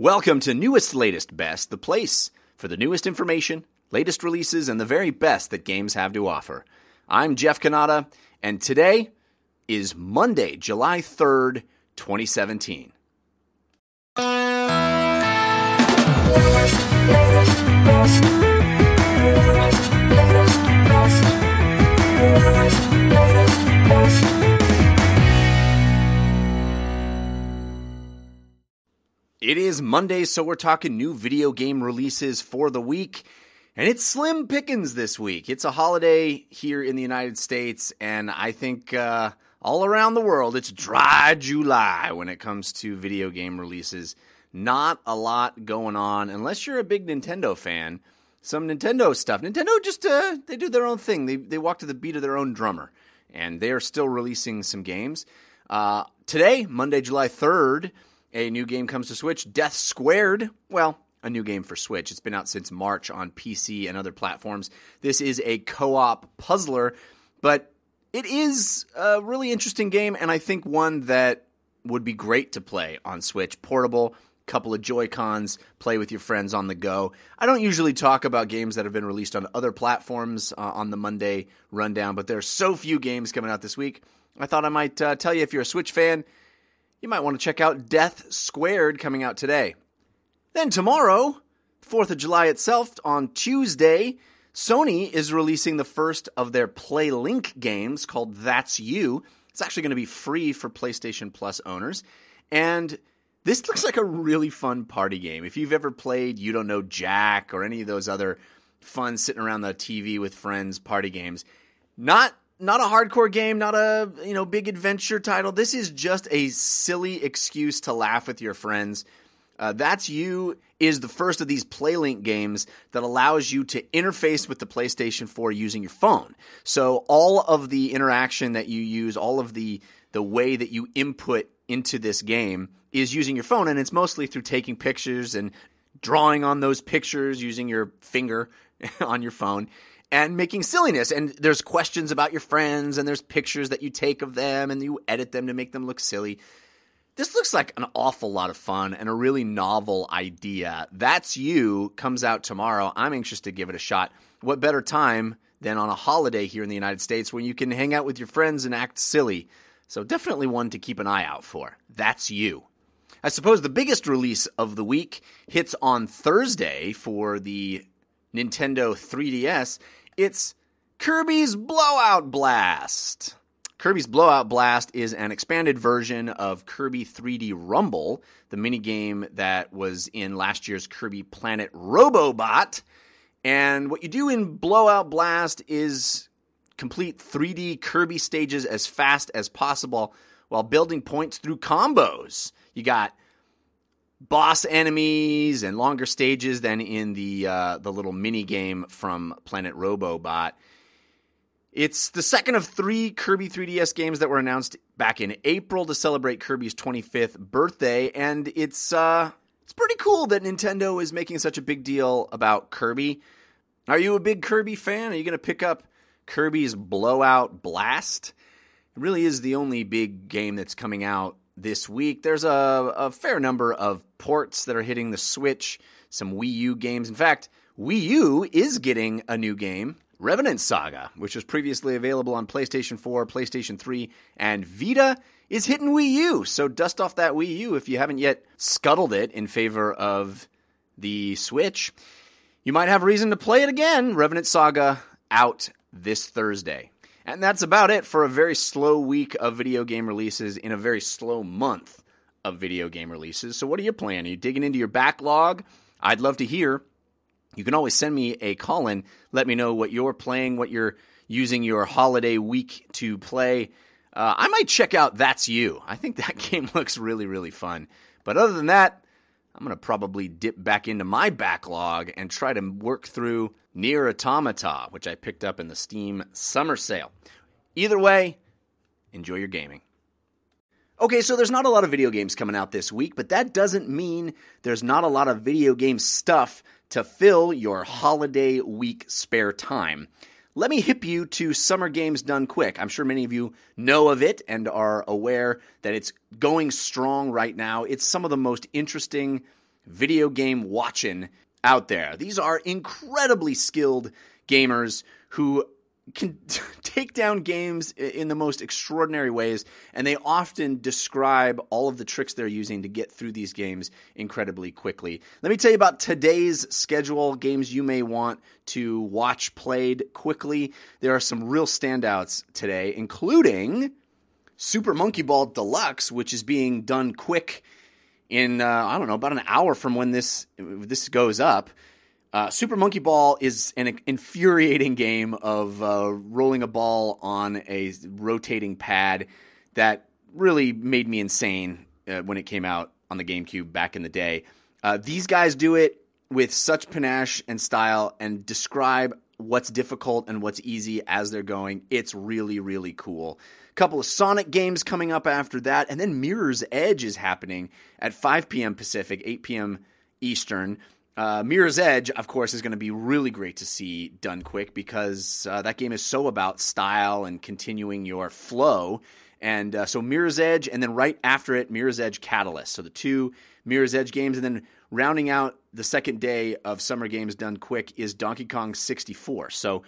Welcome to Newest Latest Best, the place for the newest information, latest releases, and the very best that games have to offer. I'm Jeff Cannata, and today is Monday, July 3rd, 2017. It is Monday, so we're talking new video game releases for the week, and it's slim pickings this week. It's a holiday here in the United States, and I think all around the world, it's dry July when it comes to video game releases. Not a lot going on, unless you're a big Nintendo fan. Some Nintendo stuff. Nintendo just, they do their own thing. They walk to the beat of their own drummer, and they are still releasing some games. Today, Monday, July 3rd, a new game comes to Switch, Death Squared. Well, a new game for Switch. It's been out since March on PC and other platforms. This is a co-op puzzler, but it is a really interesting game, and I think one that would be great to play on Switch. Portable, couple of Joy-Cons, play with your friends on the go. I don't usually talk about games that have been released on other platforms on the Monday rundown, but there are so few games coming out this week. I thought I might tell you if you're a Switch fan, you might want to check out Death Squared coming out today. Then tomorrow, 4th of July itself, on Tuesday, Sony is releasing the first of their PlayLink games called That's You. It's actually going to be free for PlayStation Plus owners. And this looks like a really fun party game. If you've ever played You Don't Know Jack or any of those other fun sitting around the TV with friends party games, Not a hardcore game, not a big adventure title. This is just a silly excuse to laugh with your friends. That's You is the first of these PlayLink games that allows you to interface with the PlayStation 4 using your phone. So all of the interaction that you use, all of the way that you input into this game is using your phone, and it's mostly through taking pictures and drawing on those pictures using your finger on your phone. And making silliness, and there's questions about your friends, and there's pictures that you take of them, and you edit them to make them look silly. This looks like an awful lot of fun and a really novel idea. That's You comes out tomorrow. I'm anxious to give it a shot. What better time than on a holiday here in the United States where you can hang out with your friends and act silly? So definitely one to keep an eye out for. That's You. I suppose the biggest release of the week hits on Thursday for the Nintendo 3DS. It's Kirby's Blowout Blast. Kirby's Blowout Blast is an expanded version of Kirby 3D Rumble, the minigame that was in last year's Kirby Planet Robobot. And what you do in Blowout Blast is complete 3D Kirby stages as fast as possible while building points through combos. You got boss enemies and longer stages than in the little mini game from Planet Robobot. It's the second of three Kirby 3DS games that were announced back in April to celebrate Kirby's 25th birthday, and it's pretty cool that Nintendo is making such a big deal about Kirby. Are you a big Kirby fan? Are you going to pick up Kirby's Blowout Blast? It really is the only big game that's coming out this week. There's a fair number of ports that are hitting the Switch, some Wii U games. In fact, Wii U is getting a new game, Revenant Saga, which was previously available on PlayStation 4, PlayStation 3, and Vita, is hitting Wii U. So dust off that Wii U if you haven't yet scuttled it in favor of the Switch. You might have reason to play it again. Revenant Saga out this Thursday. And that's about it for a very slow week of video game releases in a very slow month of video game releases. So what are you playing? Are you digging into your backlog? I'd love to hear. You can always send me a call-in. Let me know what you're playing, what you're using your holiday week to play. I might check out That's You. I think that game looks really, really fun. But other than that, I'm going to probably dip back into my backlog and try to work through Near Automata, which I picked up in the Steam Summer Sale. Either way, enjoy your gaming. Okay, so there's not a lot of video games coming out this week, but that doesn't mean there's not a lot of video game stuff to fill your holiday week spare time. Let me hip you to Summer Games Done Quick. I'm sure many of you know of it and are aware that it's going strong right now. It's some of the most interesting video game watching out there. These are incredibly skilled gamers who can take down games in the most extraordinary ways, and they often describe all of the tricks they're using to get through these games incredibly quickly. Let me tell you about today's schedule, games you may want to watch played quickly. There are some real standouts today, including Super Monkey Ball Deluxe, which is being done quick in, I don't know, about an hour from when this goes up. Super Monkey Ball is an infuriating game of rolling a ball on a rotating pad that really made me insane when it came out on the GameCube back in the day. These guys do it with such panache and style and describe what's difficult and what's easy as they're going. It's really, really cool. A couple of Sonic games coming up after that, and then Mirror's Edge is happening at 5 p.m. Pacific, 8 p.m. Eastern. Mirror's Edge, of course, is going to be really great to see done quick because that game is so about style and continuing your flow. And so Mirror's Edge, and then right after it, Mirror's Edge Catalyst. So the two Mirror's Edge games, and then rounding out the second day of Summer Games Done Quick is Donkey Kong 64. So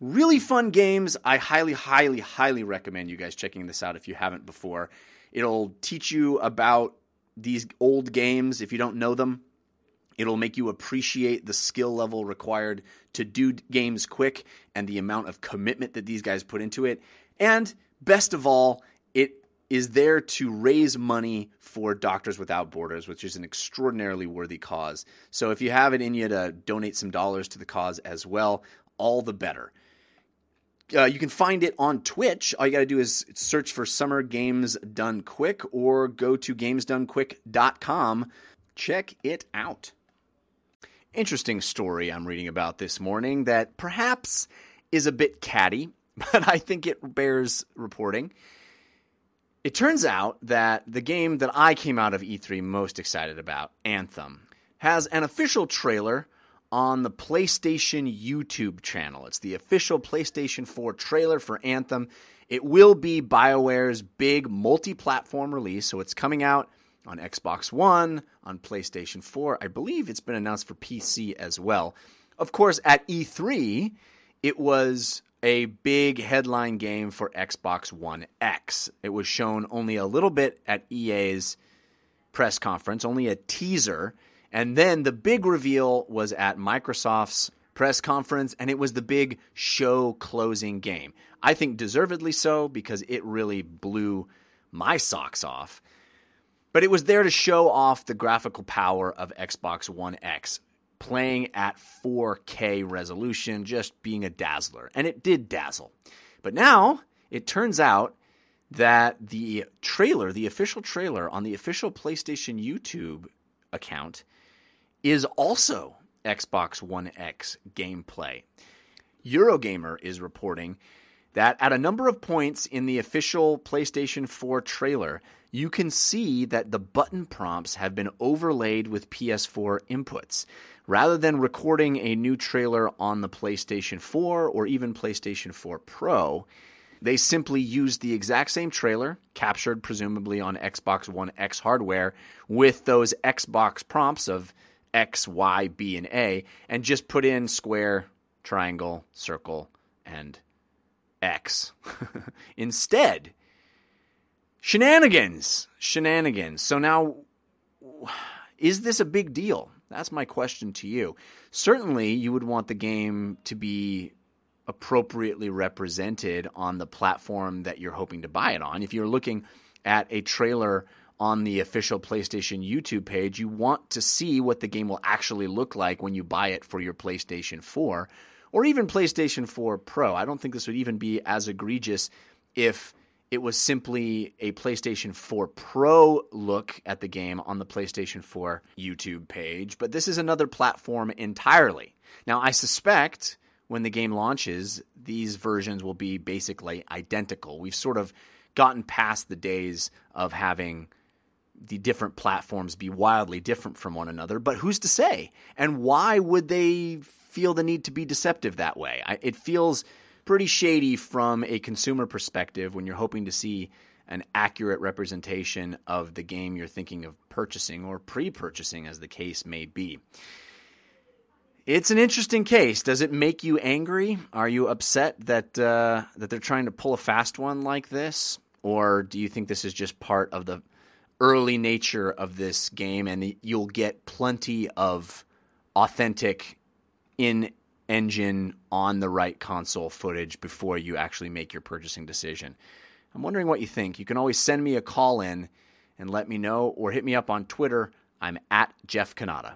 really fun games. I highly, highly, highly recommend you guys checking this out if you haven't before. It'll teach you about these old games if you don't know them. It'll make you appreciate the skill level required to do games quick and the amount of commitment that these guys put into it. And best of all, it is there to raise money for Doctors Without Borders, which is an extraordinarily worthy cause. So if you have it in you to donate some dollars to the cause as well, all the better. You can find it on Twitch. All you got to do is search for Summer Games Done Quick or go to gamesdonequick.com. Check it out. Interesting story I'm reading about this morning that perhaps is a bit catty, but I think it bears reporting. It turns out that the game that I came out of E3 most excited about, Anthem, has an official trailer on the PlayStation YouTube channel. It's the official PlayStation 4 trailer for Anthem. It will be BioWare's big multi-platform release, so it's coming out on Xbox One, on PlayStation 4. I believe it's been announced for PC as well. Of course, at E3, it was a big headline game for Xbox One X. It was shown only a little bit at EA's press conference, only a teaser. And then the big reveal was at Microsoft's press conference, and it was the big show-closing game. I think deservedly so, because it really blew my socks off. But it was there to show off the graphical power of Xbox One X, playing at 4K resolution, just being a dazzler. And it did dazzle. But now it turns out that the trailer, the official trailer on the official PlayStation YouTube account, is also Xbox One X gameplay. Eurogamer is reporting that at a number of points in the official PlayStation 4 trailer, you can see that the button prompts have been overlaid with PS4 inputs. Rather than recording a new trailer on the PlayStation 4 or even PlayStation 4 Pro, they simply used the exact same trailer, captured presumably on Xbox One X hardware, with those Xbox prompts of X, Y, B, and A, and just put in square, triangle, circle, and X. Instead, shenanigans. So now, is this a big deal? That's my question to you. Certainly, you would want the game to be appropriately represented on the platform that you're hoping to buy it on. If you're looking at a trailer on the official PlayStation YouTube page, you want to see what the game will actually look like when you buy it for your PlayStation 4. Or even PlayStation 4 Pro. I don't think this would even be as egregious if it was simply a PlayStation 4 Pro look at the game on the PlayStation 4 YouTube page. But this is another platform entirely. Now, I suspect when the game launches, these versions will be basically identical. We've sort of gotten past the days of having the different platforms be wildly different from one another. But who's to say? And why would they feel the need to be deceptive that way? It feels pretty shady from a consumer perspective when you're hoping to see an accurate representation of the game you're thinking of purchasing or pre-purchasing, as the case may be. It's an interesting case. Does it make you angry? Are you upset that that they're trying to pull a fast one like this? Or do you think this is just part of the early nature of this game and you'll get plenty of authentic in-engine, on-the-right-console footage before you actually make your purchasing decision? I'm wondering what you think. You can always send me a call in and let me know, or hit me up on Twitter. I'm @JeffCanada.